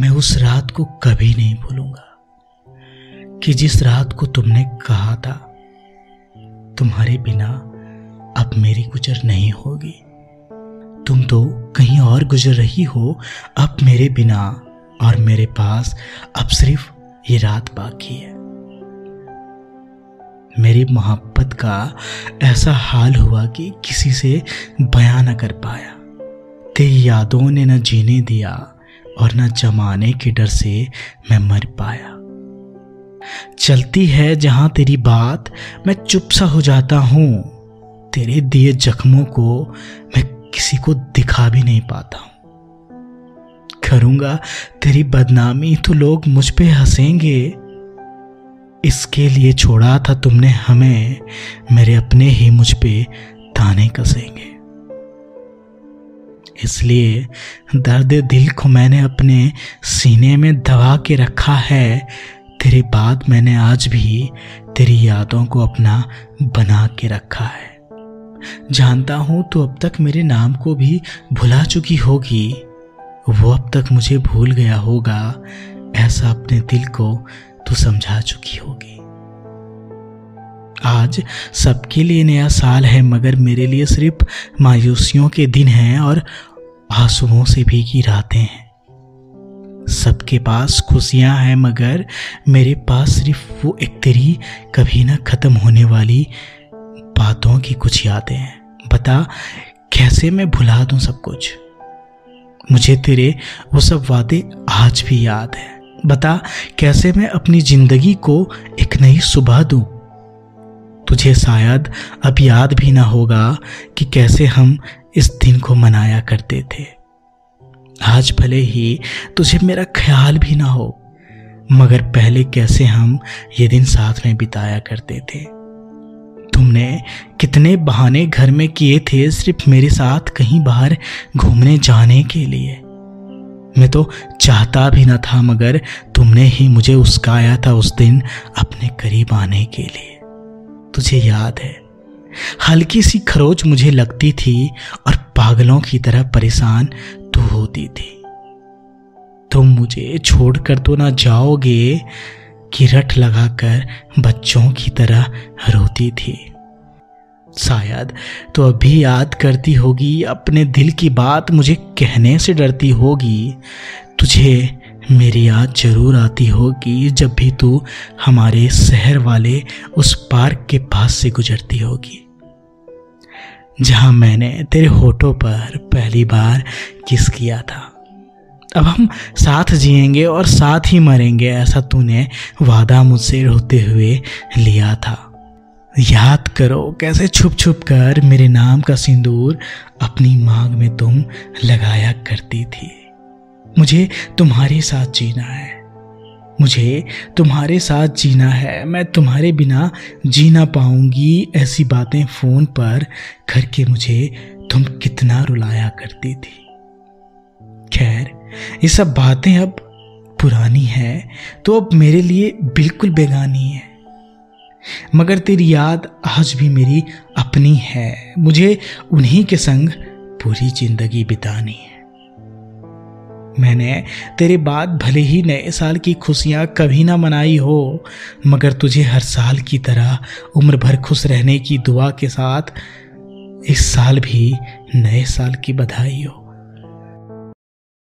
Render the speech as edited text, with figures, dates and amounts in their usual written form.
मैं उस रात को कभी नहीं भूलूंगा कि जिस रात को तुमने कहा था तुम्हारे बिना अब मेरी गुजर नहीं होगी, तुम तो कहीं और गुजर रही हो अब मेरे बिना, और मेरे पास अब सिर्फ ये रात बाकी है। मेरी मोहब्बत का ऐसा हाल हुआ कि किसी से बयां न कर पाया, तेरी यादों ने न जीने दिया और न जमाने के डर से मैं मर पाया। चलती है जहां तेरी बात, मैं चुप सा हो जाता हूं, तेरे दिए जख्मों को मैं किसी को दिखा भी नहीं पाता हूं। करूंगा तेरी बदनामी तो लोग मुझ पे हंसेंगे, इसके लिए छोड़ा था तुमने हमें, मेरे अपने ही मुझ पे ताने कसेंगे। इसलिए दर्द दिल को मैंने अपने सीने में दबा के रखा है, तेरी बात मैंने आज भी तेरी यादों को अपना बना के रखा है। जानता हूं तू अब तक मेरे नाम को भी भुला चुकी होगी, वो अब तक मुझे भूल गया होगा, ऐसा अपने दिल को तू समझा चुकी होगी। आज सबके लिए नया साल है, मगर मेरे लिए सिर्फ मायूसियों के दिन हैं और आंसुओं से भीगी रातें हैं। सबके पास खुशियां हैं, मगर मेरे पास सिर्फ वो एक तेरी कभी ना खत्म होने वाली बातों की कुछ यादें हैं। बता कैसे मैं भुला दूं सब कुछ, मुझे तेरे वो सब वादे आज भी याद हैं। बता कैसे मैं अपनी जिंदगी को एक नई सुबह दूं, तुझे शायद अब याद भी ना होगा कि कैसे हम इस दिन को मनाया करते थे। आज भले ही तुझे मेरा ख्याल भी ना हो, मगर पहले कैसे हम ये दिन साथ में बिताया करते थे। तुमने कितने बहाने घर में किए थे सिर्फ मेरे साथ कहीं बाहर घूमने जाने के लिए, मैं तो चाहता भी ना था, मगर तुमने ही मुझे उस्काया था उस दिन अपने करीब आने के लिए। तुझे याद है हल्की सी खरोच मुझे लगती थी और पागलों की तरह परेशान तू होती थी। तुम मुझे छोड़कर तो ना जाओगे कि रट लगाकर बच्चों की तरह रोती थी। शायद तो अभी याद करती होगी, अपने दिल की बात मुझे कहने से डरती होगी। तुझे मेरी याद जरूर आती होगी जब भी तू हमारे शहर वाले उस पार्क के पास से गुजरती होगी, जहां मैंने तेरे होठों पर पहली बार किस किया था। अब हम साथ जिएंगे और साथ ही मरेंगे, ऐसा तूने वादा मुझसे रोते हुए लिया था। याद करो कैसे छुप छुप कर मेरे नाम का सिंदूर अपनी मांग में तुम लगाया करती थी। मुझे तुम्हारे साथ जीना है, मुझे तुम्हारे साथ जीना है, मैं तुम्हारे बिना जी ना पाऊंगी, ऐसी बातें फोन पर करके मुझे तुम कितना रुलाया करती थी। खैर ये सब बातें अब पुरानी है तो अब मेरे लिए बिल्कुल बेगानी है, मगर तेरी याद आज भी मेरी अपनी है, मुझे उन्हीं के संग पूरी जिंदगी बितानी है। मैंने तेरे बाद भले ही नए साल की खुशियां कभी ना मनाई हो, मगर तुझे हर साल की तरह उम्र भर खुश रहने की दुआ के साथ इस साल भी नए साल की बधाई हो।